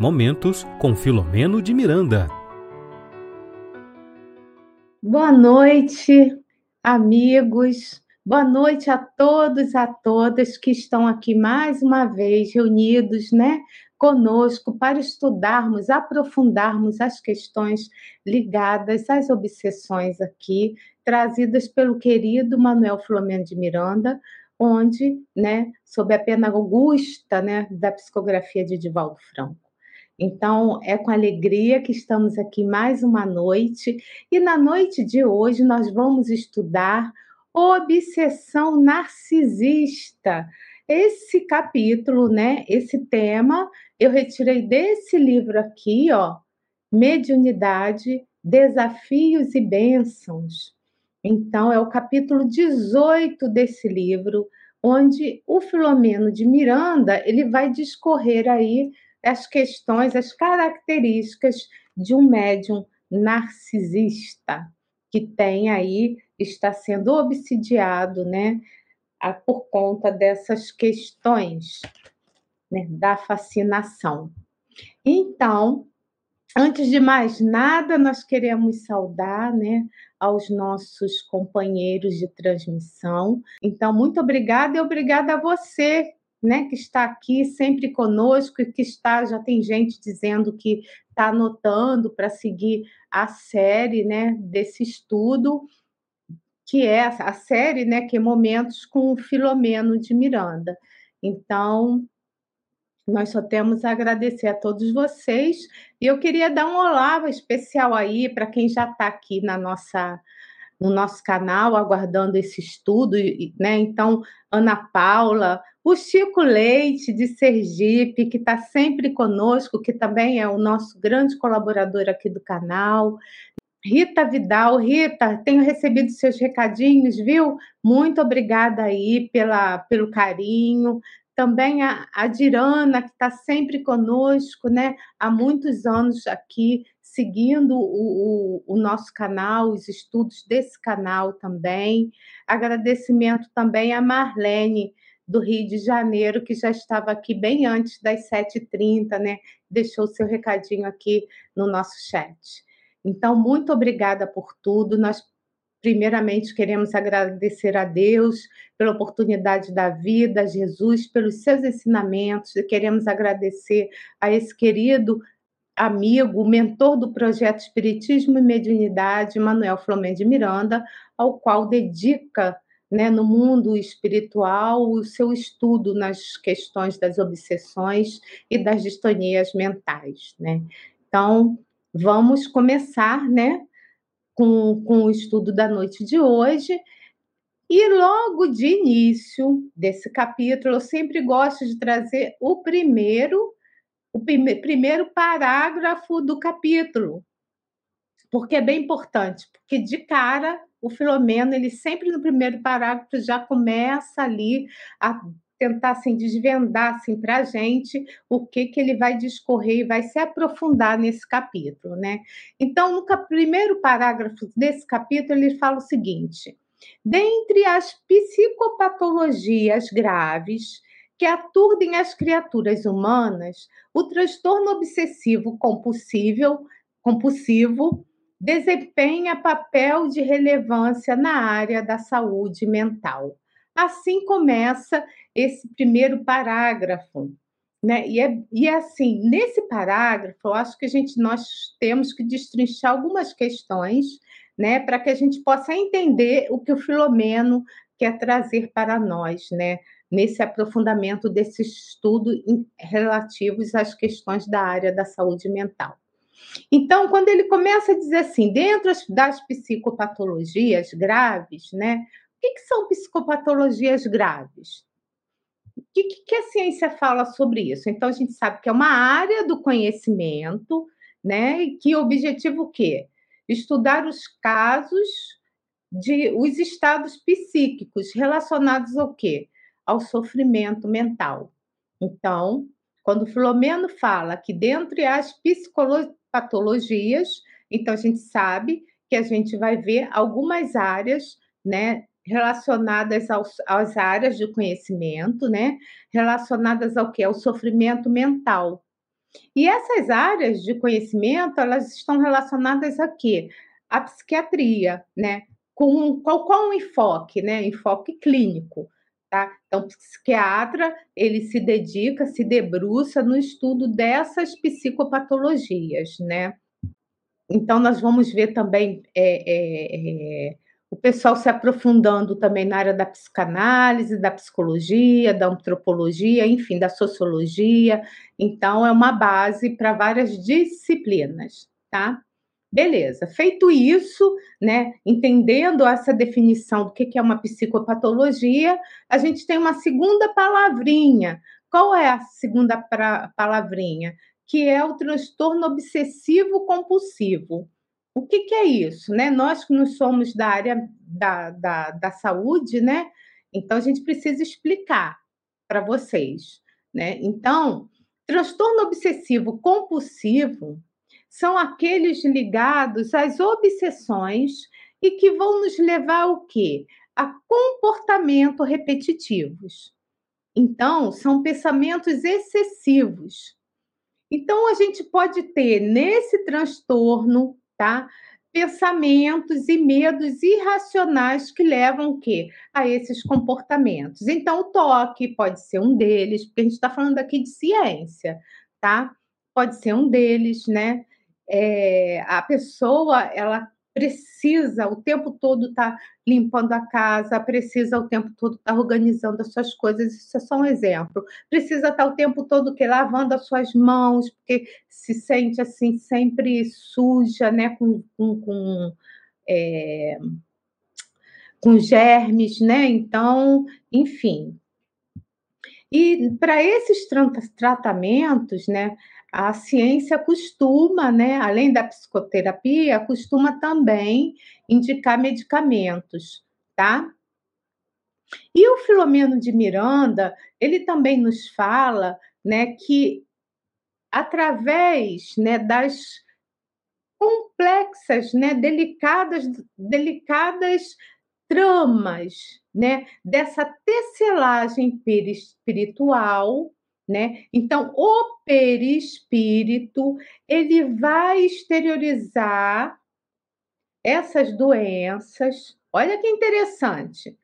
Momentos com Philomeno de Miranda. Boa noite, amigos. Boa noite a todos, a todas que estão aqui mais uma vez reunidos, conosco para estudarmos, aprofundarmos as questões ligadas às obsessões aqui, trazidas pelo querido Manoel Philomeno de Miranda, onde, sob a pena augusta, da psicografia de Edivaldo Franco. Então, é com alegria que estamos aqui mais uma noite, e na noite de hoje nós vamos estudar Obsessão Narcisista. Esse capítulo, esse tema, eu retirei desse livro aqui, Mediunidade, Desafios e Bênçãos. Então, é o capítulo 18 desse livro, onde o Philomeno de Miranda, ele vai discorrer aí as questões, as características de um médium narcisista, que tem aí, está sendo obsidiado, por conta dessas questões, da fascinação. Então, antes de mais nada, nós queremos saudar, aos nossos companheiros de transmissão. Então, muito obrigada e obrigada a você, que está aqui sempre conosco e que está, já tem gente dizendo que está anotando para seguir a série, desse estudo, que é a série, que é Momentos com o Philomeno de Miranda. Então, nós só temos a agradecer a todos vocês. E eu queria dar um olá especial aí para quem já está aqui no nosso canal, aguardando esse estudo, Então, Ana Paula, o Chico Leite, de Sergipe, que está sempre conosco, que também é o nosso grande colaborador aqui do canal. Rita Vidal, Rita, tenho recebido seus recadinhos, viu? Muito obrigada aí pelo carinho. Também a Dirana, que está sempre conosco, há muitos anos aqui, seguindo o nosso canal, os estudos desse canal também. Agradecimento também à Marlene, do Rio de Janeiro, que já estava aqui bem antes das 7h30, Deixou seu recadinho aqui no nosso chat. Então, muito obrigada por tudo. Nós, primeiramente, queremos agradecer a Deus pela oportunidade da vida, a Jesus pelos seus ensinamentos, e queremos agradecer a esse querido amigo, mentor do projeto Espiritismo e Mediunidade, Manoel Philomeno de Miranda, ao qual dedica, no mundo espiritual, o seu estudo nas questões das obsessões e das distonias mentais, Então, vamos começar, com o estudo da noite de hoje. E logo de início desse capítulo, eu sempre gosto de trazer o primeiro parágrafo do capítulo, porque é bem importante, porque de cara o Philomeno, ele sempre no primeiro parágrafo já começa ali a tentar desvendar para a gente o que ele vai discorrer e vai se aprofundar nesse capítulo. Então, no primeiro parágrafo desse capítulo, ele fala o seguinte: dentre as psicopatologias graves que aturdem as criaturas humanas, o transtorno obsessivo compulsivo desempenha papel de relevância na área da saúde mental. Assim começa esse primeiro parágrafo, E assim, nesse parágrafo, eu acho que nós temos que destrinchar algumas questões, para que a gente possa entender o que o Philomeno quer trazer para nós, nesse aprofundamento desse estudo relativos às questões da área da saúde mental. Então, quando ele começa a dizer assim, dentro das psicopatologias graves, o que são psicopatologias graves? O que a ciência fala sobre isso? Então, a gente sabe que é uma área do conhecimento, e que o objetivo o quê? Estudar os casos, os estados psíquicos relacionados ao quê? Ao sofrimento mental. Então, quando o Philomeno fala que dentre as psicopatologias, então a gente sabe que a gente vai ver algumas áreas, relacionadas às áreas de conhecimento, relacionadas ao quê? Ao sofrimento mental. E essas áreas de conhecimento, elas estão relacionadas a quê? A psiquiatria, né? Com qual um enfoque, né? Enfoque clínico, tá? Então, o psiquiatra, ele se dedica, se debruça no estudo dessas psicopatologias, né? Então, nós vamos ver também o pessoal se aprofundando também na área da psicanálise, da psicologia, da antropologia, enfim, da sociologia. Então, é uma base para várias disciplinas, tá? Beleza. Feito isso, né, entendendo essa definição do que é uma psicopatologia, a gente tem uma segunda palavrinha. Qual é a segunda palavrinha? Que é o transtorno obsessivo compulsivo. O que que é isso, né? Nós que não somos da área da saúde, né? Então, a gente precisa explicar para vocês, né? Então, transtorno obsessivo compulsivo são aqueles ligados às obsessões e que vão nos levar ao quê? A comportamentos repetitivos. Então, são pensamentos excessivos. Então, a gente pode ter nesse transtorno, tá, pensamentos e medos irracionais que levam o quê? A esses comportamentos. Então, o TOC pode ser um deles, porque a gente está falando aqui de ciência, tá? Pode ser um deles, né? A pessoa, ela precisa o tempo todo estar limpando a casa, precisa o tempo todo estar organizando as suas coisas, isso é só um exemplo. Precisa estar o tempo todo lavando as suas mãos, porque se sente assim sempre suja, né? Com germes, né? Então, enfim. E para esses tratamentos, né? A ciência costuma, né, além da psicoterapia, costuma também indicar medicamentos, tá? E o Philomeno de Miranda, ele também nos fala, né, que através, né, das complexas, né, delicadas tramas, né, dessa tecelagem perispiritual, né? Então, o perispírito, ele vai exteriorizar essas doenças. Olha que interessante.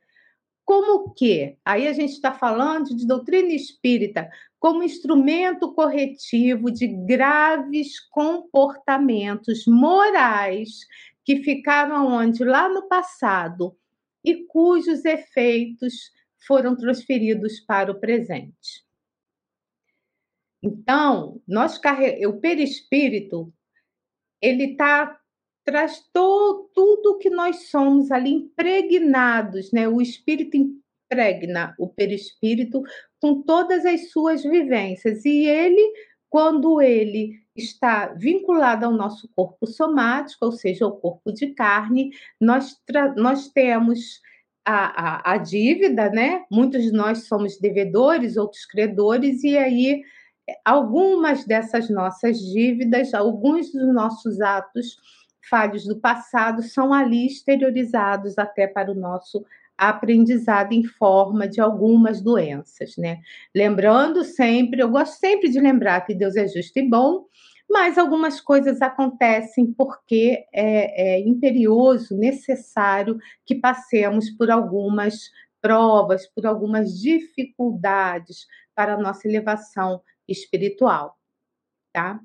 Como que? Aí a gente está falando de doutrina espírita como instrumento corretivo de graves comportamentos morais que ficaram onde? Lá no passado e cujos efeitos foram transferidos para o presente. Então, o perispírito, ele traz tudo que nós somos ali impregnados, né? O espírito impregna o perispírito com todas as suas vivências. E ele, quando ele está vinculado ao nosso corpo somático, ou seja, ao corpo de carne, nós temos a dívida, né? Muitos de nós somos devedores, outros credores, e aí algumas dessas nossas dívidas, alguns dos nossos atos falhos do passado são ali exteriorizados até para o nosso aprendizado em forma de algumas doenças, né? Lembrando sempre, eu gosto sempre de lembrar que Deus é justo e bom, mas algumas coisas acontecem porque é imperioso, necessário que passemos por algumas provas, por algumas dificuldades para a nossa elevação espiritual, tá?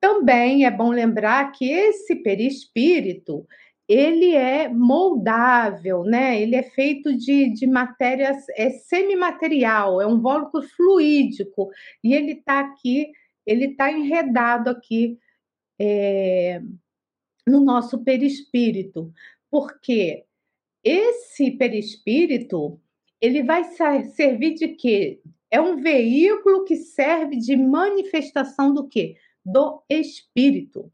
Também é bom lembrar que esse perispírito, ele é moldável, né? Ele é feito de matéria, é semimaterial, é um vólucro fluídico, e ele está aqui, ele está enredado aqui no nosso perispírito, porque esse perispírito, ele vai servir de quê? É um veículo que serve de manifestação do quê? Do espírito,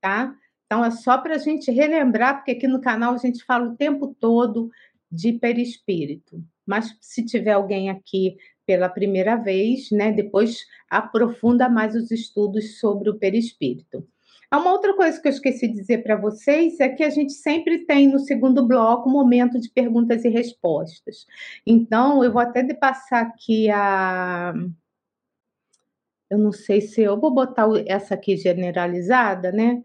tá? Então, é só para a gente relembrar, porque aqui no canal a gente fala o tempo todo de perispírito. Mas se tiver alguém aqui pela primeira vez, né, depois aprofunda mais os estudos sobre o perispírito. Uma outra coisa que eu esqueci de dizer para vocês é que a gente sempre tem no segundo bloco o momento de perguntas e respostas. Então, eu vou até passar aqui eu não sei se eu vou botar essa aqui generalizada, né?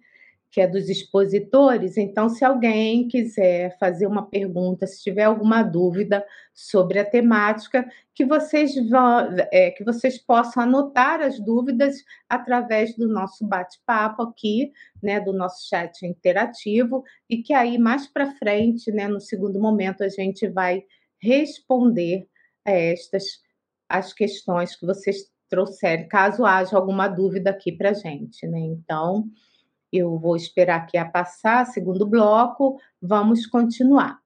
Que é dos expositores. Então, se alguém quiser fazer uma pergunta, se tiver alguma dúvida sobre a temática, que vocês possam anotar as dúvidas através do nosso bate-papo aqui, né, do nosso chat interativo, e que aí, mais para frente, né, no segundo momento, a gente vai responder a as questões que vocês trouxerem, caso haja alguma dúvida aqui para a gente, né? Então, eu vou esperar aqui a passar, segundo bloco, vamos continuar.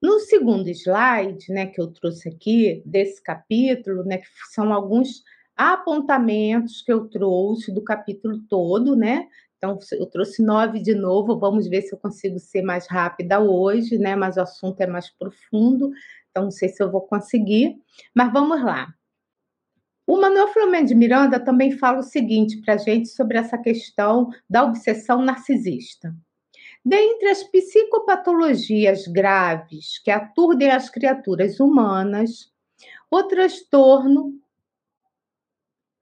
No segundo slide, né, que eu trouxe aqui, desse capítulo, né, que são alguns apontamentos que eu trouxe do capítulo todo, né? Então, eu trouxe 9 de novo, vamos ver se eu consigo ser mais rápida hoje, né? Mas o assunto é mais profundo, então não sei se eu vou conseguir, mas vamos lá. O Manoel Philomeno de Miranda também fala o seguinte para a gente sobre essa questão da obsessão narcisista. Dentre as psicopatologias graves que aturdem as criaturas humanas, o transtorno,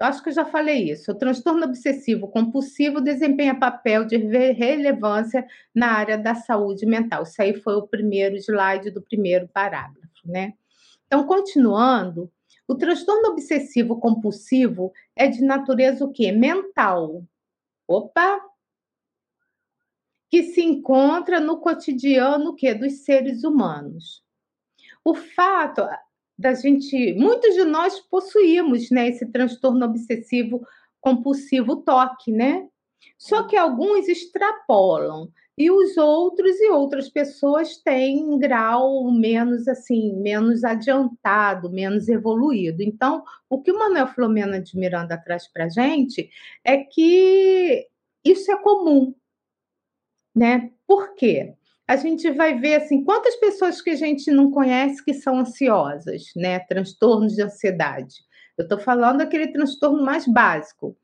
acho que eu já falei isso, o transtorno obsessivo compulsivo desempenha papel de relevância na área da saúde mental. Isso aí foi o primeiro slide do primeiro parágrafo, né? Então, continuando, o transtorno obsessivo compulsivo é de natureza o quê? Mental. Opa! Que se encontra no cotidiano o quê? Dos seres humanos. O fato da gente... Muitos de nós possuímos, né, esse transtorno obsessivo compulsivo, TOC, né? Só que alguns extrapolam. E os outros e outras pessoas têm um grau menos, assim, menos adiantado, menos evoluído. Então, o que o Manoel Philomeno de Miranda traz para a gente é que isso é comum, né? Por quê? A gente vai ver, assim, quantas pessoas que a gente não conhece que são ansiosas, né? Transtornos de ansiedade. Eu estou falando daquele transtorno mais básico.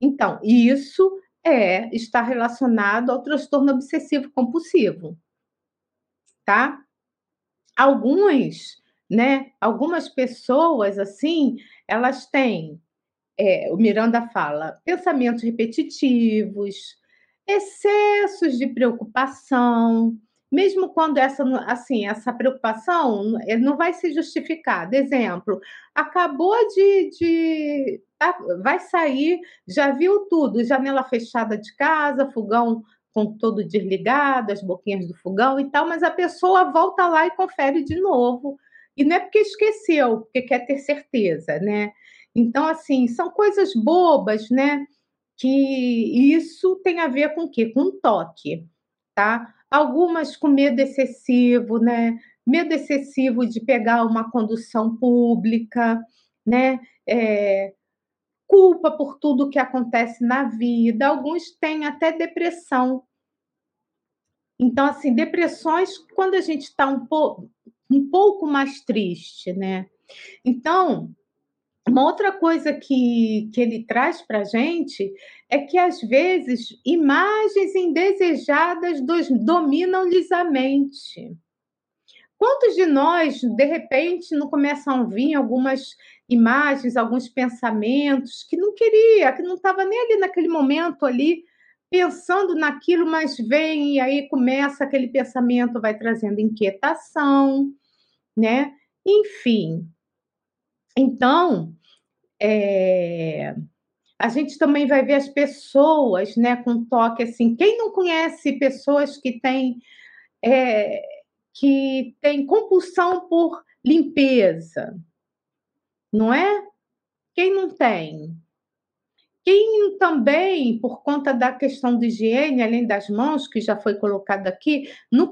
Então, isso... está relacionado ao transtorno obsessivo compulsivo, tá? Alguns, né? Algumas pessoas, assim, elas têm, o Miranda fala, pensamentos repetitivos, excessos de preocupação, mesmo quando essa preocupação não vai se justificar. Por exemplo, acabou vai sair, já viu tudo, janela fechada de casa, fogão com todo desligado, as boquinhas do fogão e tal, mas a pessoa volta lá e confere de novo. E não é porque esqueceu, porque quer ter certeza, né? Então, assim, são coisas bobas, né? Que isso tem a ver com o quê? Com um toque, tá? Algumas com medo excessivo, né? Medo excessivo de pegar uma condução pública, né? Culpa por tudo que acontece na vida. Alguns têm até depressão. Então, assim, depressões quando a gente está um pouco mais triste, né? Então, uma outra coisa que ele traz para a gente é que, às vezes, imagens indesejadas dominam-lhes a mente. Quantos de nós, de repente, não começam a vir algumas imagens, alguns pensamentos que não queria, que não estava nem ali naquele momento ali, pensando naquilo, mas vem e aí começa aquele pensamento, vai trazendo inquietação, né? Enfim. Então, a gente também vai ver as pessoas, né, com toque, assim, quem não conhece pessoas que têm... que tem compulsão por limpeza, não é? Quem não tem? Quem também, por conta da questão de higiene, além das mãos, que já foi colocado aqui, não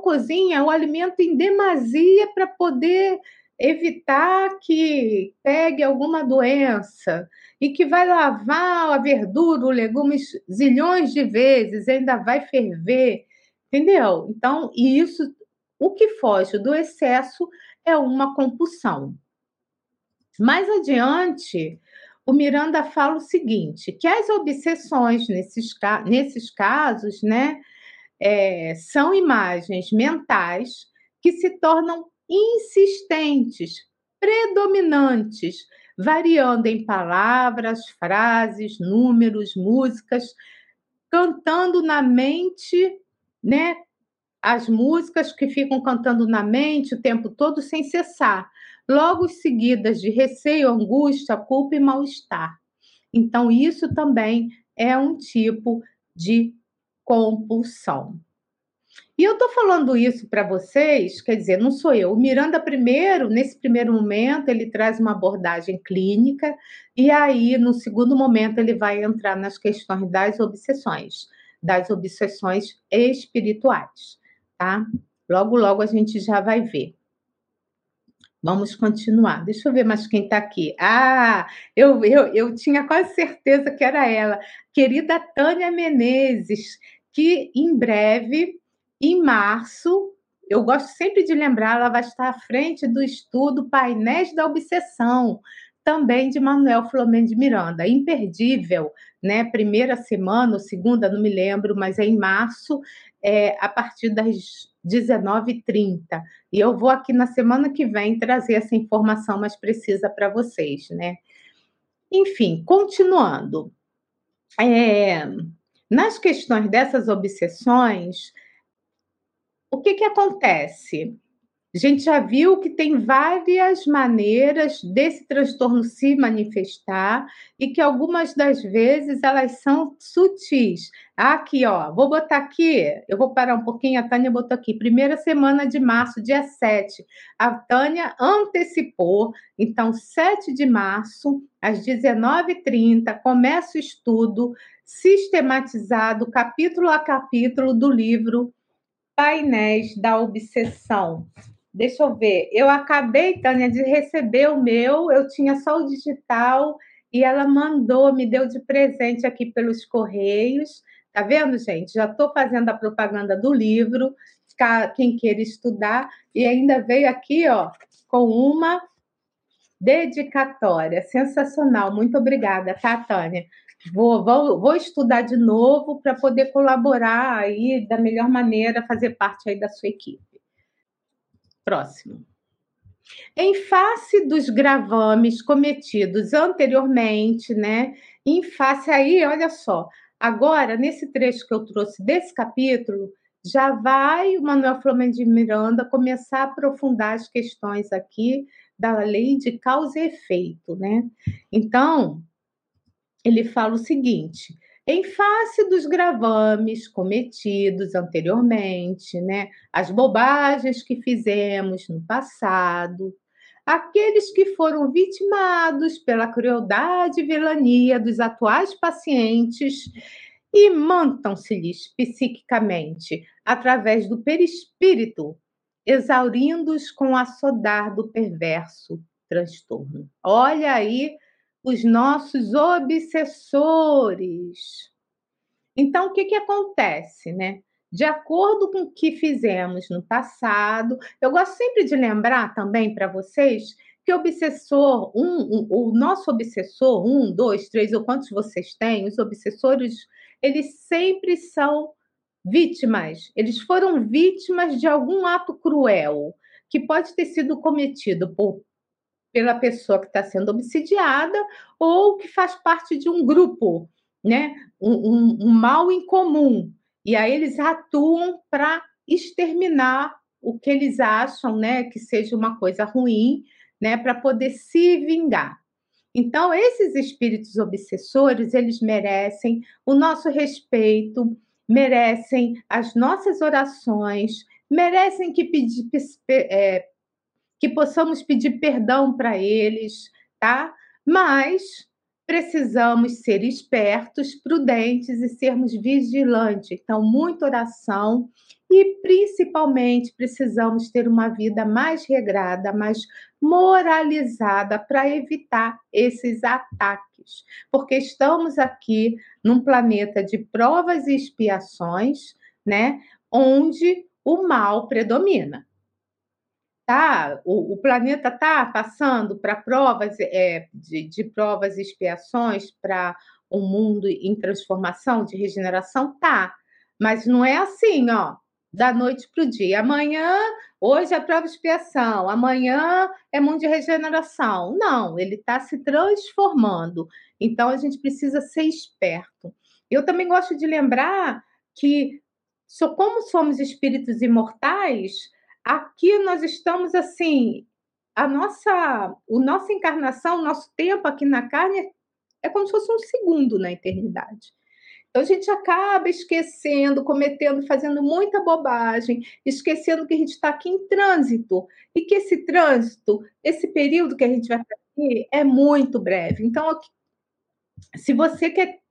cozinha o alimento em demasia para poder evitar que pegue alguma doença e que vai lavar a verdura, o legume zilhões de vezes, ainda vai ferver, entendeu? Então, isso... O que foge do excesso é uma compulsão. Mais adiante, o Miranda fala o seguinte, que as obsessões, nesses casos, né, são imagens mentais que se tornam insistentes, predominantes, variando em palavras, frases, números, músicas, cantando na mente, né? As músicas que ficam cantando na mente o tempo todo sem cessar, logo seguidas de receio, angústia, culpa e mal-estar. Então, isso também é um tipo de compulsão. E eu estou falando isso para vocês, quer dizer, não sou eu. O Miranda primeiro, nesse primeiro momento, ele traz uma abordagem clínica e aí, no segundo momento, ele vai entrar nas questões das obsessões espirituais, tá? Logo, logo a gente já vai ver. Vamos continuar. Deixa eu ver mais quem está aqui. Ah, eu tinha quase certeza que era ela. Querida Tânia Menezes, que em breve, em março, eu gosto sempre de lembrar, ela vai estar à frente do estudo Painéis da Obsessão, também de Manoel Philomeno de Miranda. Imperdível, né? Primeira semana ou segunda, não me lembro, mas é em março, a partir das 19h30. E eu vou aqui na semana que vem trazer essa informação mais precisa para vocês, né? Enfim, continuando. Nas questões dessas obsessões, o que que acontece? A gente já viu que tem várias maneiras desse transtorno se manifestar e que algumas das vezes elas são sutis. Aqui, ó, vou botar aqui, eu vou parar um pouquinho, a Tânia botou aqui, primeira semana de março, dia 7. A Tânia antecipou, então, 7 de março, às 19h30, começa o estudo sistematizado, capítulo a capítulo, do livro Painéis da Obsessão. Deixa eu ver, eu acabei, Tânia, de receber o meu, eu tinha só o digital e ela mandou, me deu de presente aqui pelos Correios. Tá vendo, gente? Já estou fazendo a propaganda do livro, quem queira estudar, e ainda veio aqui, ó, com uma dedicatória. Sensacional, muito obrigada, tá, Tânia? Vou estudar de novo para poder colaborar aí da melhor maneira, fazer parte aí da sua equipe. Próximo. Em face dos gravames cometidos anteriormente, né? Em face aí, olha só. Agora, nesse trecho que eu trouxe desse capítulo, já vai o Manoel Philomeno de Miranda começar a aprofundar as questões aqui da lei de causa e efeito, né? Então, ele fala o seguinte: em face dos gravames cometidos anteriormente, né, as bobagens que fizemos no passado, aqueles que foram vitimados pela crueldade e vilania dos atuais pacientes e mantam-se-lhes psiquicamente através do perispírito, exaurindo-os com o açodar do perverso transtorno. Olha aí os nossos obsessores. Então, o que que acontece, né? De acordo com o que fizemos no passado, eu gosto sempre de lembrar também para vocês que obsessor, o nosso obsessor, 1, 2, 3, ou quantos vocês têm, os obsessores, eles sempre são vítimas. Eles foram vítimas de algum ato cruel que pode ter sido cometido pela pessoa que está sendo obsidiada ou que faz parte de um grupo, né? Um mal em comum. E aí eles atuam para exterminar o que eles acham, né, que seja uma coisa ruim, né, para poder se vingar. Então, esses espíritos obsessores, eles merecem o nosso respeito, merecem as nossas orações, merecem que possamos pedir perdão para eles, tá? Mas precisamos ser espertos, prudentes e sermos vigilantes. Então, muita oração e, principalmente, precisamos ter uma vida mais regrada, mais moralizada para evitar esses ataques. Porque estamos aqui num planeta de provas e expiações, né? Onde o mal predomina. Tá, o planeta está passando para provas de provas e expiações para um mundo em transformação, de regeneração, tá, mas não é assim, ó, da noite para o dia. Amanhã, hoje é prova de expiação, amanhã é mundo de regeneração. Não, ele está se transformando. Então, a gente precisa ser esperto. Eu também gosto de lembrar que, como somos espíritos imortais, aqui nós estamos assim, a nossa encarnação, o nosso tempo aqui na carne é como se fosse um segundo na eternidade. Então, a gente acaba esquecendo, cometendo, fazendo muita bobagem, esquecendo que a gente está aqui em trânsito, e que esse trânsito, esse período que a gente vai estar aqui, é muito breve. Então, se você quer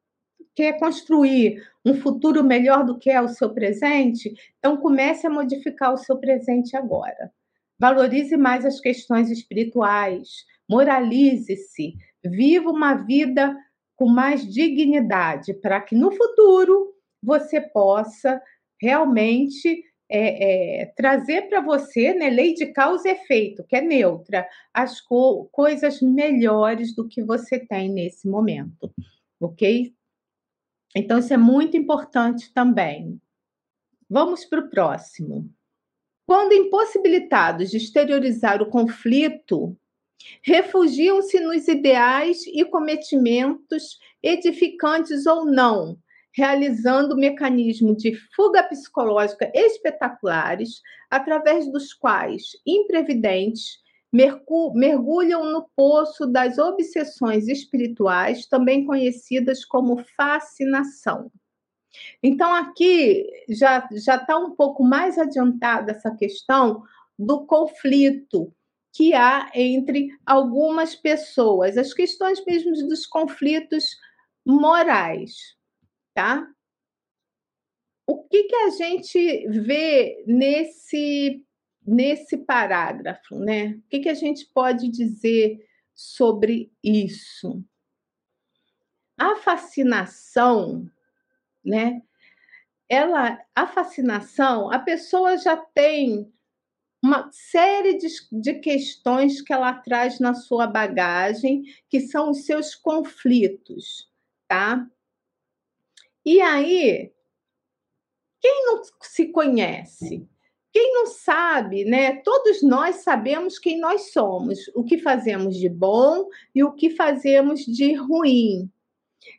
construir um futuro melhor do que é o seu presente, então comece a modificar o seu presente agora. Valorize mais as questões espirituais, moralize-se, viva uma vida com mais dignidade, para que no futuro você possa realmente trazer para você, né, lei de causa e efeito, que é neutra, as coisas melhores do que você tem nesse momento, ok? Então, isso é muito importante também. Vamos para o próximo. Quando impossibilitados de exteriorizar o conflito, refugiam-se nos ideais e cometimentos, edificantes ou não, realizando um mecanismo de fuga psicológica espetaculares, através dos quais, imprevidentes, mergulham no poço das obsessões espirituais, também conhecidas como fascinação. Então, aqui já está um pouco mais adiantada essa questão do conflito que há entre algumas pessoas, as questões mesmo dos conflitos morais, tá? O que que a gente vê nesse parágrafo, né? O que que a gente pode dizer sobre isso? A fascinação, né? A pessoa já tem uma série de questões que ela traz na sua bagagem, que são os seus conflitos, tá? E aí, quem não se conhece? Quem não sabe, né? Todos nós sabemos quem nós somos, o que fazemos de bom e o que fazemos de ruim.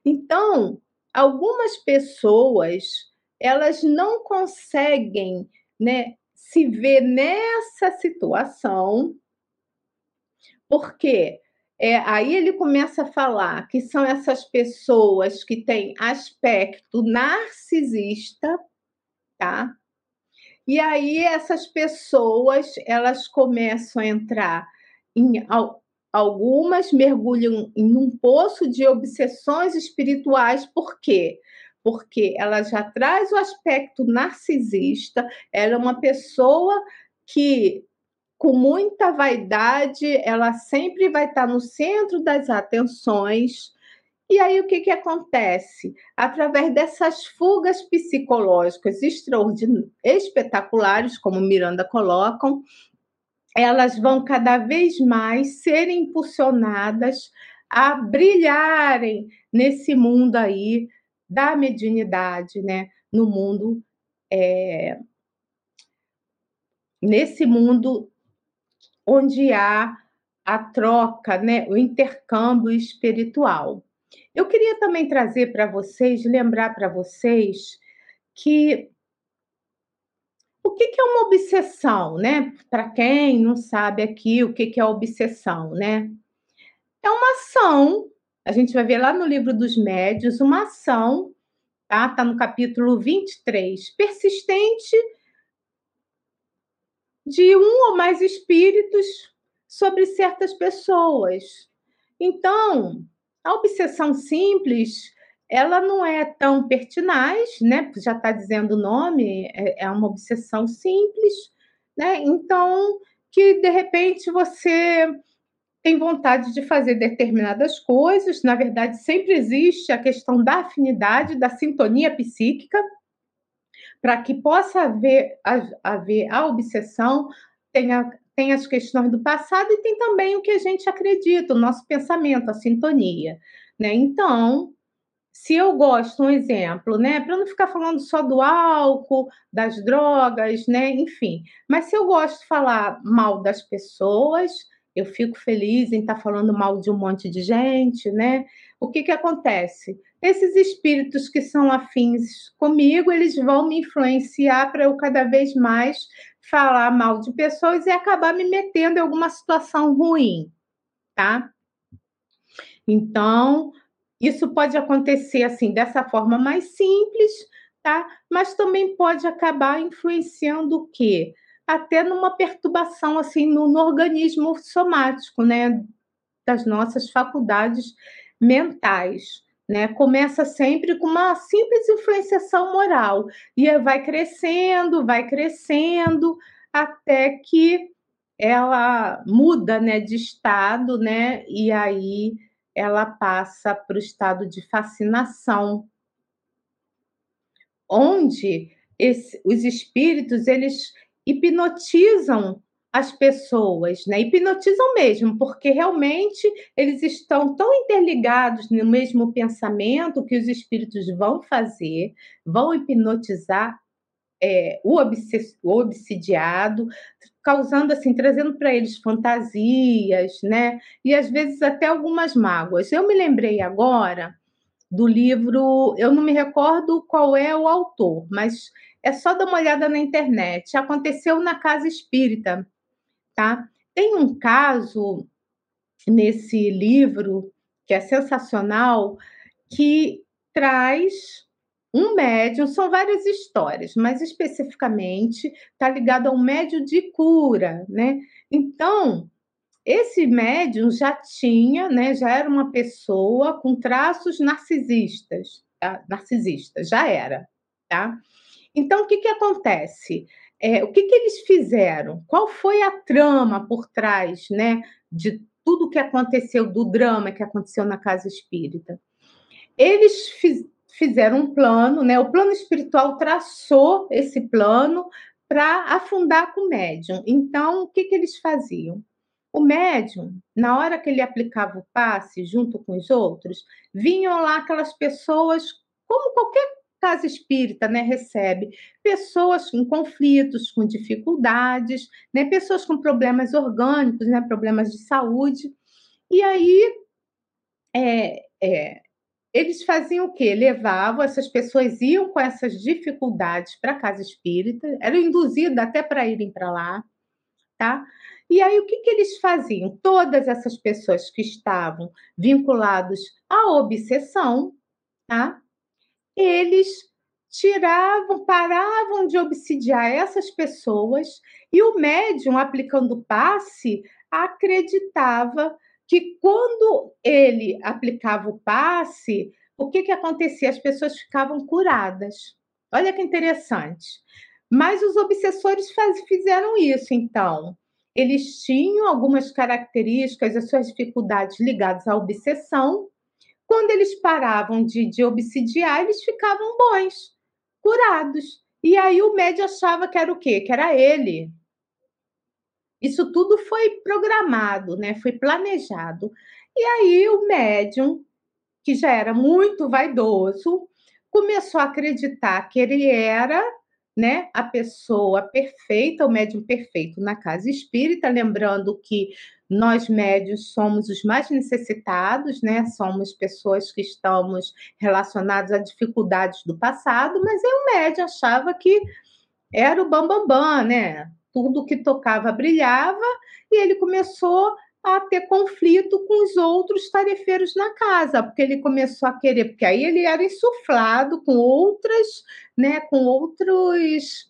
Então, algumas pessoas, elas não conseguem, né, se ver nessa situação, porque aí ele começa a falar que são essas pessoas que têm aspecto narcisista, tá? E aí essas pessoas, elas começam a entrar em... Algumas mergulham em um poço de obsessões espirituais. Por quê? Porque ela já traz o aspecto narcisista, ela é uma pessoa que, com muita vaidade, ela sempre vai estar no centro das atenções. E aí, o que que acontece? Através dessas fugas psicológicas espetaculares, como Miranda colocam, elas vão cada vez mais serem impulsionadas a brilharem nesse mundo aí da mediunidade, né? No mundo, nesse mundo onde há a troca, né? O intercâmbio espiritual. Eu queria também trazer para vocês, lembrar para vocês que o que é uma obsessão, né? Para quem não sabe aqui o que é obsessão, né? É uma ação, a gente vai ver lá no livro dos médiuns, uma ação, tá? Tá no capítulo 23, persistente de um ou mais espíritos sobre certas pessoas. Então, a obsessão simples, ela não é tão pertinaz, né? Já está dizendo o nome, é uma obsessão simples, né? Então, que de repente você tem vontade de fazer determinadas coisas. Na verdade, sempre existe a questão da afinidade, da sintonia psíquica, para que possa haver a obsessão. Tem as questões do passado e tem também o que a gente acredita, o nosso pensamento, a sintonia, né? Então, se eu gosto, um exemplo, né? Para não ficar falando só do álcool, das drogas, né? Enfim. Mas se eu gosto de falar mal das pessoas, eu fico feliz em estar falando mal de um monte de gente, né? O que que acontece? Esses espíritos que são afins comigo, eles vão me influenciar para eu cada vez mais falar mal de pessoas e acabar me metendo em alguma situação ruim, tá? Então, isso pode acontecer assim, dessa forma mais simples, tá? Mas também pode acabar influenciando o quê? Até numa perturbação assim no organismo somático, né? Das nossas faculdades mentais, né? Começa sempre com uma simples influenciação moral e vai crescendo até que ela muda, né, de estado, né? E aí ela passa para o estado de fascinação, onde os espíritos, eles hipnotizam as pessoas, né? Hipnotizam mesmo, porque realmente eles estão tão interligados no mesmo pensamento que os espíritos vão fazer, vão hipnotizar o obsidiado, causando assim, trazendo para eles fantasias, né? E às vezes até algumas mágoas. Eu me lembrei agora do livro, eu não me recordo qual é o autor, mas é só dar uma olhada na internet. Aconteceu na Casa Espírita, tá? Tem um caso nesse livro que é sensacional, que traz um médium, são várias histórias, mas especificamente está ligado a um médium de cura, né? Então, esse médium já tinha, né, já era uma pessoa com traços narcisistas, tá? Narcisista, já era, tá? Então, o que que acontece? O que que eles fizeram? Qual foi a trama por trás, né, de tudo que aconteceu, do drama que aconteceu na Casa Espírita? Eles fizeram um plano, né? O plano espiritual traçou esse plano para afundar com o médium. Então, o que que eles faziam? O médium, na hora que ele aplicava o passe junto com os outros, vinham lá aquelas pessoas, como qualquer casa espírita, né, recebe, pessoas com conflitos, com dificuldades, né, pessoas com problemas orgânicos, né, problemas de saúde. E aí, eles faziam o quê? Levavam, essas pessoas iam com essas dificuldades para a casa espírita, eram induzidas até para irem para lá, tá? E aí, o que que eles faziam? Todas essas pessoas que estavam vinculadas à obsessão, tá? Eles tiravam, paravam de obsidiar essas pessoas e o médium, aplicando passe, acreditava que quando ele aplicava o passe, o que que acontecia? As pessoas ficavam curadas. Olha que interessante. Mas os obsessores fizeram isso, então. Eles tinham algumas características, as suas dificuldades ligadas à obsessão. Quando eles paravam de obsidiar, eles ficavam bons, curados. E aí o médium achava que era o quê? Que era ele. Isso tudo foi programado, né? Foi planejado. E aí o médium, que já era muito vaidoso, começou a acreditar que ele era, né, a pessoa perfeita, o médium perfeito na casa espírita. Lembrando que nós médiuns somos os mais necessitados, né? Somos pessoas que estamos relacionadas a dificuldades do passado, mas aí o médium achava que era o bambambam, né? Tudo que tocava brilhava, e ele começou a ter conflito com os outros tarefeiros na casa, porque ele começou a querer, porque aí ele era insuflado com outras, né, com outros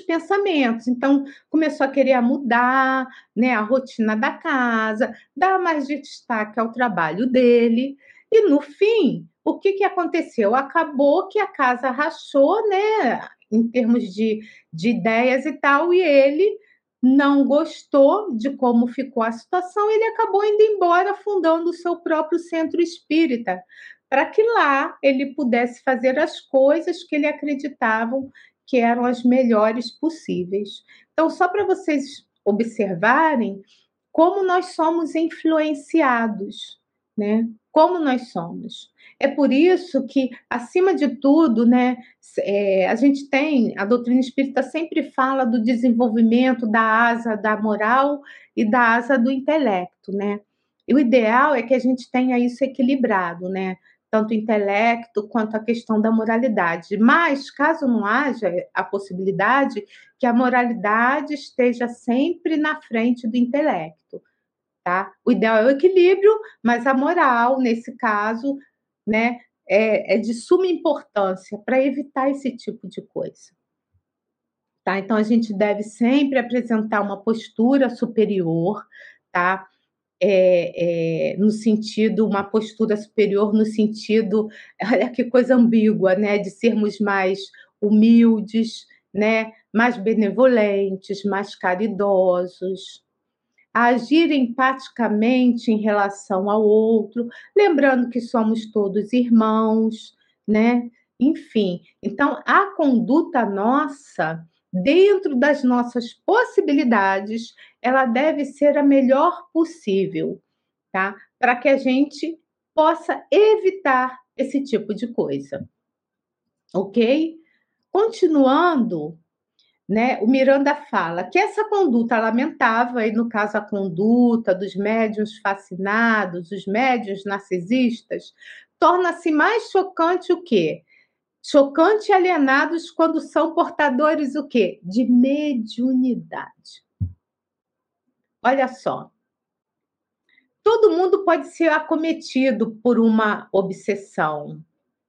pensamentos. Então, começou a querer mudar, né, a rotina da casa, dar mais destaque ao trabalho dele. E, no fim, o que que aconteceu? Acabou que a casa rachou, né, em termos de ideias e tal, e ele não gostou de como ficou a situação, ele acabou indo embora, fundando o seu próprio centro espírita, para que lá ele pudesse fazer as coisas que ele acreditava que eram as melhores possíveis. Então, só para vocês observarem como nós somos influenciados, né? como nós somos. É por isso que, acima de tudo, né, a gente tem, a doutrina espírita sempre fala do desenvolvimento da asa da moral e da asa do intelecto, né? E o ideal é que a gente tenha isso equilibrado, né? Tanto o intelecto quanto a questão da moralidade. Mas, caso não haja a possibilidade, que a moralidade esteja sempre na frente do intelecto, tá? O ideal é o equilíbrio, mas a moral, nesse caso, né, é de suma importância para evitar esse tipo de coisa. Tá? Então, a gente deve sempre apresentar uma postura superior, tá? No sentido, uma postura superior no sentido, olha que coisa ambígua, né? De sermos mais humildes, né? Mais benevolentes, mais caridosos, agir empaticamente em relação ao outro, lembrando que somos todos irmãos, né? Enfim, então a conduta nossa, dentro das nossas possibilidades, ela deve ser a melhor possível, tá? Para que a gente possa evitar esse tipo de coisa, ok? Continuando, né, o Miranda fala que essa conduta lamentável, aí no caso a conduta dos médiuns fascinados, os médiuns narcisistas, torna-se mais chocante o quê? Chocante e alienados quando são portadores o quê? De mediunidade. Olha só, todo mundo pode ser acometido por uma obsessão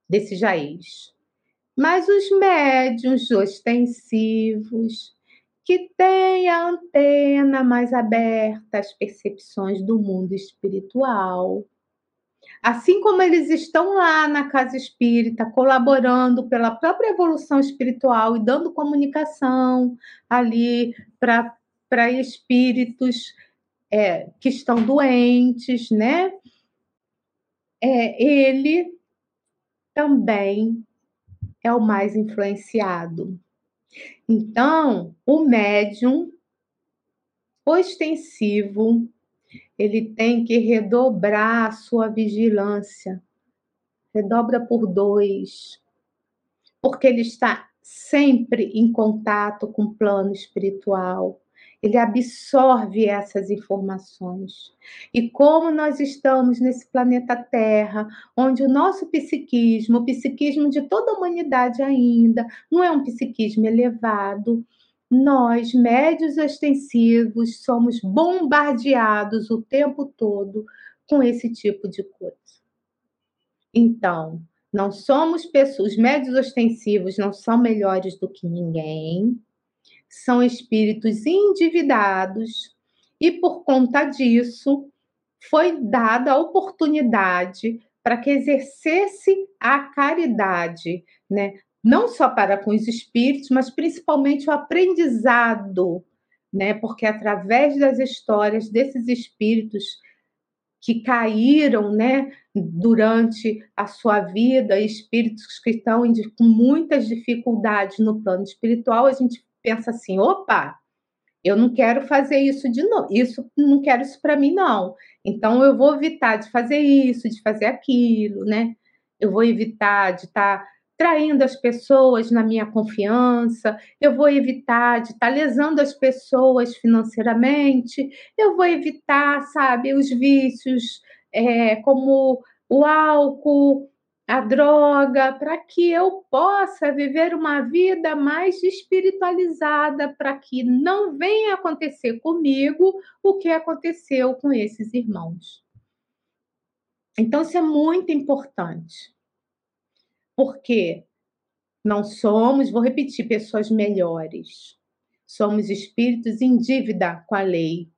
desse jaez, mas os médiuns ostensivos, que têm a antena mais aberta às percepções do mundo espiritual, assim como eles estão lá na casa espírita, colaborando pela própria evolução espiritual e dando comunicação ali para espíritos que estão doentes, né? Ele também é o mais influenciado. Então, o médium ostensivo, ele tem que redobrar a sua vigilância. Redobra por 2. Porque ele está sempre em contato com o plano espiritual. Ele absorve essas informações. E como nós estamos nesse planeta Terra, onde o nosso psiquismo, o psiquismo de toda a humanidade ainda, não é um psiquismo elevado, nós, médiuns ostensivos, somos bombardeados o tempo todo com esse tipo de coisa. Então, não somos pessoas, os médiuns ostensivos não são melhores do que ninguém, são espíritos endividados e, por conta disso, foi dada a oportunidade para que exercesse a caridade, né? Não só para com os espíritos, mas principalmente o aprendizado, né? Porque através das histórias desses espíritos que caíram, né, durante a sua vida, espíritos que estão com muitas dificuldades no plano espiritual, a gente pensa assim, opa, eu não quero fazer isso de novo, isso não quero isso para mim não, então eu vou evitar de fazer isso, de fazer aquilo, né? Eu vou evitar de estar traindo as pessoas na minha confiança, eu vou evitar de estar lesando as pessoas financeiramente, eu vou evitar, sabe, os vícios como o álcool, a droga, para que eu possa viver uma vida mais espiritualizada, para que não venha acontecer comigo o que aconteceu com esses irmãos. Então, isso é muito importante. Porque não somos, vou repetir, pessoas melhores. Somos espíritos em dívida com a lei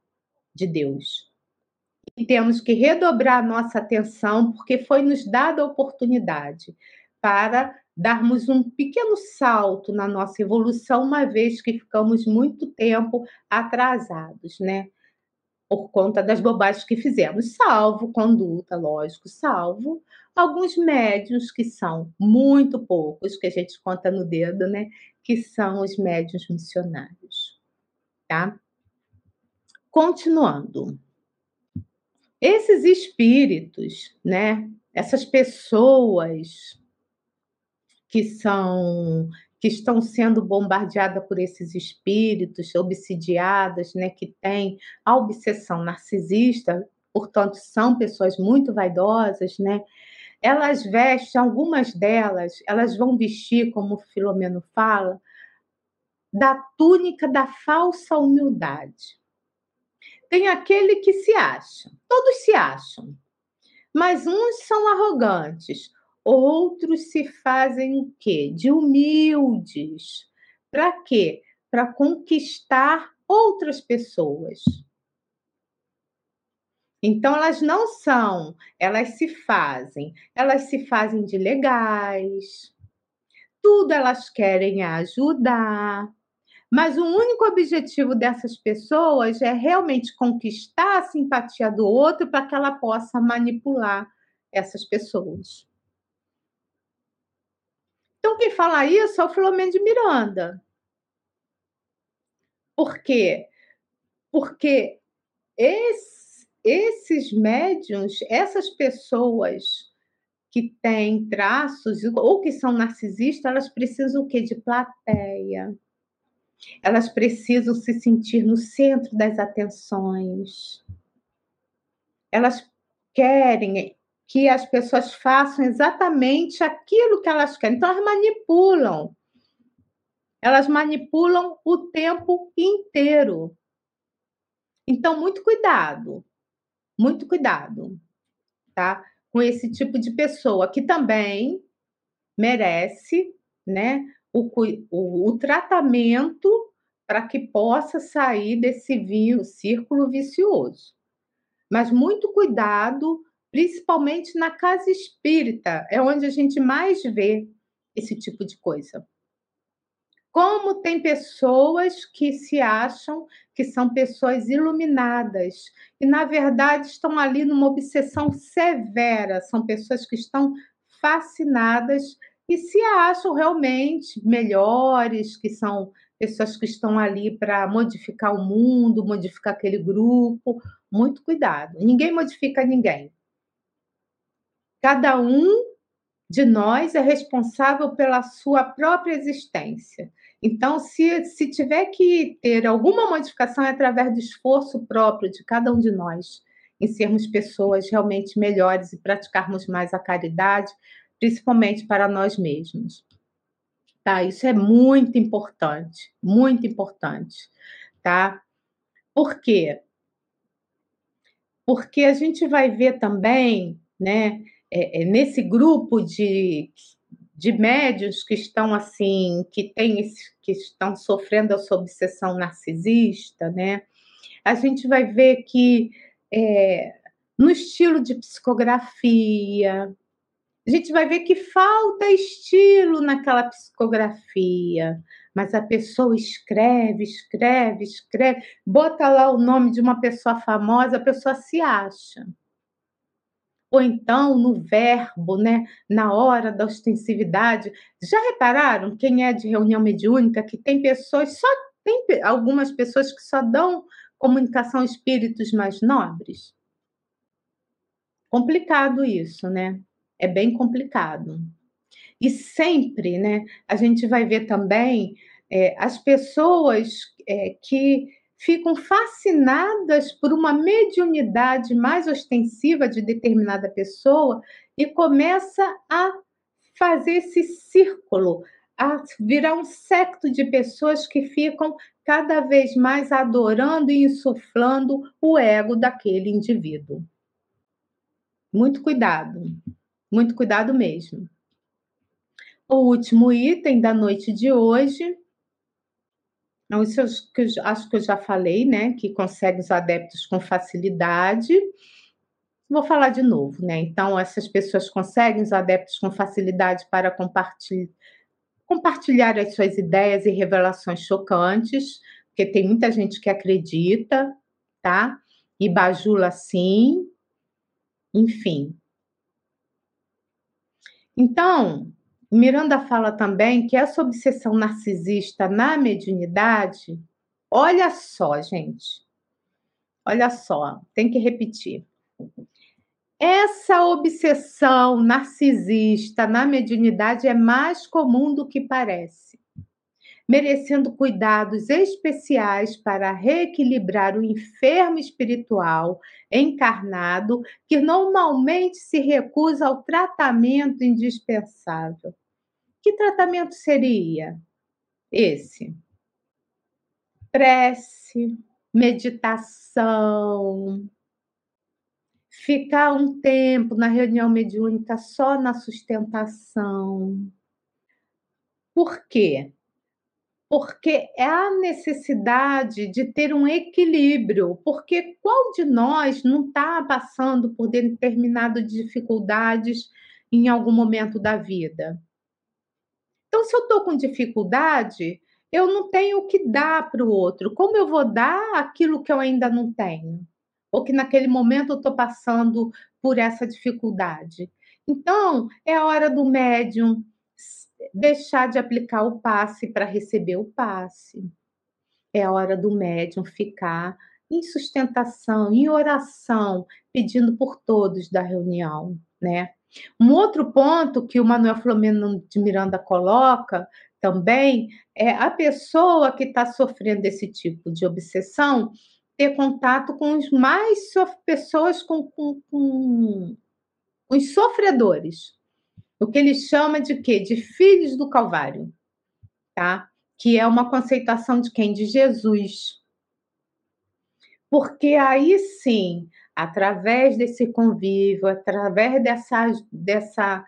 de Deus. E temos que redobrar nossa atenção, porque foi nos dada a oportunidade para darmos um pequeno salto na nossa evolução, uma vez que ficamos muito tempo atrasados, né? Por conta das bobagens que fizemos, salvo conduta, lógico, salvo alguns médiuns que são muito poucos, que a gente conta no dedo, né? Que são os médiuns missionários, tá? Continuando. Esses espíritos, né? Essas pessoas que estão sendo bombardeadas por esses espíritos, obsidiadas, né? Que têm a obsessão narcisista, portanto, são pessoas muito vaidosas, né? Elas vestem, algumas delas, elas vão vestir, como o Philomeno fala, da túnica da falsa humildade. Tem aquele que se acha, todos se acham, mas uns são arrogantes, outros se fazem o quê? De humildes. Para quê? Para conquistar outras pessoas. Então, elas não são, elas se fazem de legais, tudo elas querem ajudar, mas o único objetivo dessas pessoas é realmente conquistar a simpatia do outro para que ela possa manipular essas pessoas. Então, quem fala isso é o Philomeno de Miranda. Por quê? Porque esses médiuns, essas pessoas que têm traços ou que são narcisistas, elas precisam o quê? De plateia. Elas precisam se sentir no centro das atenções. Elas querem que as pessoas façam exatamente aquilo que elas querem. Então, elas manipulam. Elas manipulam o tempo inteiro. Então, muito cuidado. Muito cuidado, tá? Com esse tipo de pessoa que também merece, né, o tratamento para que possa sair desse círculo vicioso. Mas muito cuidado, principalmente na casa espírita, é onde a gente mais vê esse tipo de coisa. Como tem pessoas que se acham que são pessoas iluminadas e, na verdade, estão ali numa obsessão severa. São pessoas que estão fascinadas e se acham realmente melhores, que são pessoas que estão ali para modificar o mundo, modificar aquele grupo. Muito cuidado. Ninguém modifica ninguém. Cada um de nós é responsável pela sua própria existência. Então, se tiver que ter alguma modificação, é através do esforço próprio de cada um de nós, em sermos pessoas realmente melhores e praticarmos mais a caridade, principalmente para nós mesmos. Tá? Isso é muito importante, muito importante. Tá? Por quê? Porque a gente vai ver também, né? Nesse grupo de médiuns que estão assim, que estão sofrendo essa obsessão narcisista, né? A gente vai ver que no estilo de psicografia, a gente vai ver que falta estilo naquela psicografia, mas a pessoa escreve, escreve, escreve, bota lá o nome de uma pessoa famosa, a pessoa se acha. Ou então no verbo, né? Na hora da ostensividade. Já repararam quem é de reunião mediúnica que tem pessoas, só tem algumas pessoas que só dão comunicação a espíritos mais nobres? Complicado isso, né? É bem complicado. E sempre, né? A gente vai ver também as pessoas que ficam fascinadas por uma mediunidade mais ostensiva de determinada pessoa e começa a fazer esse círculo, a virar um secto de pessoas que ficam cada vez mais adorando e insuflando o ego daquele indivíduo. Muito cuidado mesmo. O último item da noite de hoje. Isso eu acho que eu já falei, né? Que consegue os adeptos com facilidade. Vou falar de novo, né? Então, essas pessoas conseguem os adeptos com facilidade para compartilhar as suas ideias e revelações chocantes, porque tem muita gente que acredita, tá? E bajula assim. Enfim. Então, Miranda fala também que essa obsessão narcisista na mediunidade, olha só, gente, olha só, tem que repetir. Essa obsessão narcisista na mediunidade é mais comum do que parece, merecendo cuidados especiais para reequilibrar o enfermo espiritual encarnado, que normalmente se recusa ao tratamento indispensável. Que tratamento seria esse? Prece, meditação, ficar um tempo na reunião mediúnica só na sustentação. Por quê? Porque é a necessidade de ter um equilíbrio, porque qual de nós não está passando por determinadas dificuldades em algum momento da vida? Então, se eu estou com dificuldade, eu não tenho o que dar para o outro. Como eu vou dar aquilo que eu ainda não tenho? Ou que naquele momento eu estou passando por essa dificuldade. Então, é a hora do médium deixar de aplicar o passe para receber o passe. É a hora do médium ficar em sustentação, em oração, pedindo por todos da reunião, né? Um outro ponto que o Manoel Philomeno de Miranda coloca também é a pessoa que está sofrendo desse tipo de obsessão ter contato com os mais pessoas, com os sofredores. O que ele chama de quê? De filhos do Calvário, tá? Que é uma conceituação de quem? De Jesus. Porque aí sim, através desse convívio, através dessa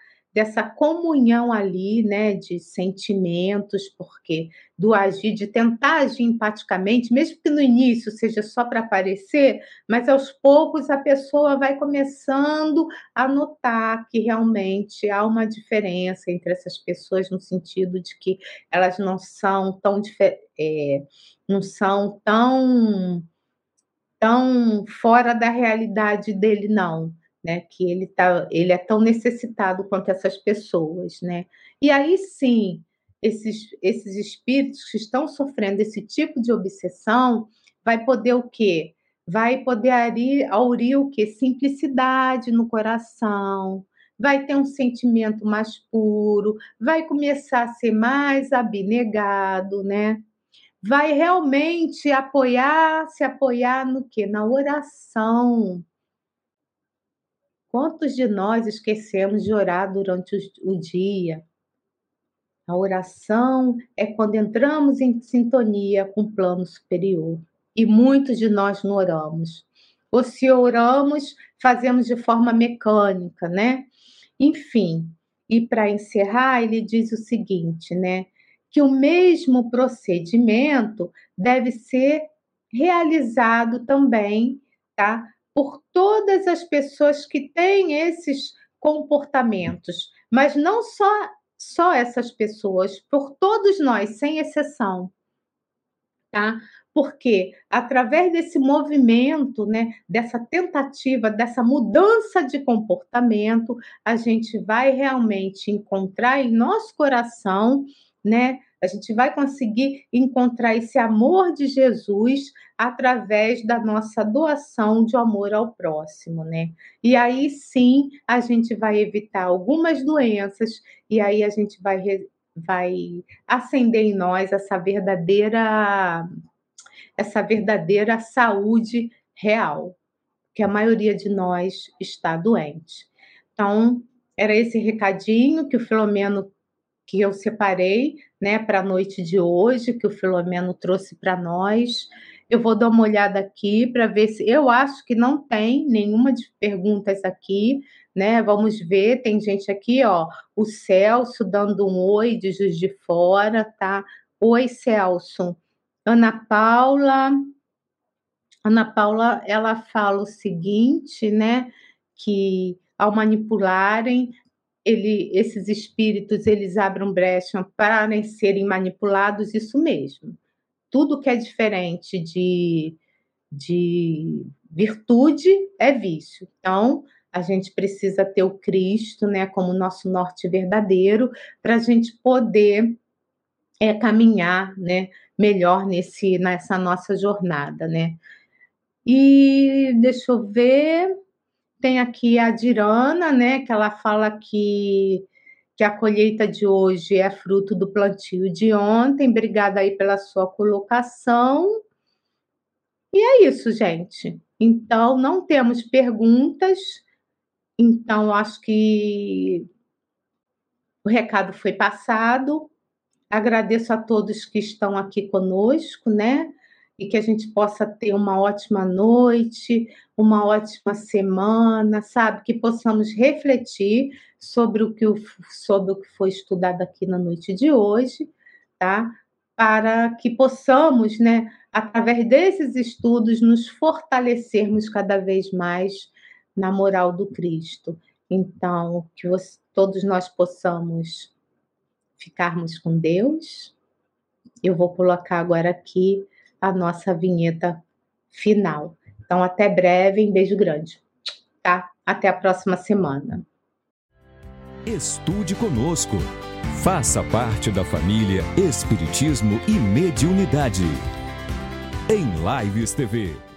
comunhão ali, né, de sentimentos, porque do agir, de tentar agir empaticamente, mesmo que no início seja só para aparecer, mas aos poucos a pessoa vai começando a notar que realmente há uma diferença entre essas pessoas no sentido de que elas não são tão fora da realidade dele, não. Né, que ele é tão necessitado quanto essas pessoas, né? E aí sim, esses espíritos que estão sofrendo esse tipo de obsessão, vai poder o quê? Vai poder aurir o quê? Simplicidade no coração, vai ter um sentimento mais puro, vai começar a ser mais abnegado, né? Vai realmente se apoiar no quê? Na oração. Quantos de nós esquecemos de orar durante o dia? A oração é quando entramos em sintonia com o plano superior. E muitos de nós não oramos. Ou se oramos, fazemos de forma mecânica, né? Enfim, e para encerrar, ele diz o seguinte, né? Que o mesmo procedimento deve ser realizado também, tá? Por todas as pessoas que têm esses comportamentos, mas não só essas pessoas, por todos nós, sem exceção, tá? Porque através desse movimento, né, dessa tentativa, dessa mudança de comportamento, a gente vai realmente encontrar em nosso coração, né? A gente vai conseguir encontrar esse amor de Jesus através da nossa doação de amor ao próximo, né? E aí sim, a gente vai evitar algumas doenças e aí a gente vai acender em nós essa verdadeira saúde real, que a maioria de nós está doente. Então, era esse recadinho que o Philomeno que eu separei, né, para a noite de hoje, que o Philomeno trouxe para nós. Eu vou dar uma olhada aqui para ver se... Eu acho que não tem nenhuma de perguntas aqui, né? Vamos ver, tem gente aqui, ó, o Celso dando um oi de Juiz de Fora, tá? Oi, Celso. Ana Paula, ela fala o seguinte, né, que ao manipularem... esses espíritos, eles abrem brecha para serem manipulados, isso mesmo. Tudo que é diferente de virtude é vício. Então, a gente precisa ter o Cristo, né, como nosso norte verdadeiro, para a gente poder caminhar, né, melhor nessa nossa jornada, né? E deixa eu ver... Tem aqui a Dirana, né, que ela fala que a colheita de hoje é fruto do plantio de ontem. Obrigada aí pela sua colocação. E é isso, gente. Então, não temos perguntas. Então, acho que o recado foi passado. Agradeço a todos que estão aqui conosco, né? E que a gente possa ter uma ótima noite, uma ótima semana, sabe? Que possamos refletir sobre o que foi estudado aqui na noite de hoje, tá? Para que possamos, né, através desses estudos, nos fortalecermos cada vez mais na moral do Cristo. Então, que todos nós possamos ficarmos com Deus. Eu vou colocar agora aqui a nossa vinheta final. Então, até breve, um beijo grande, tá? Até a próxima semana. Estude conosco. Faça parte da família Espiritismo e Mediunidade. Em Lives TV.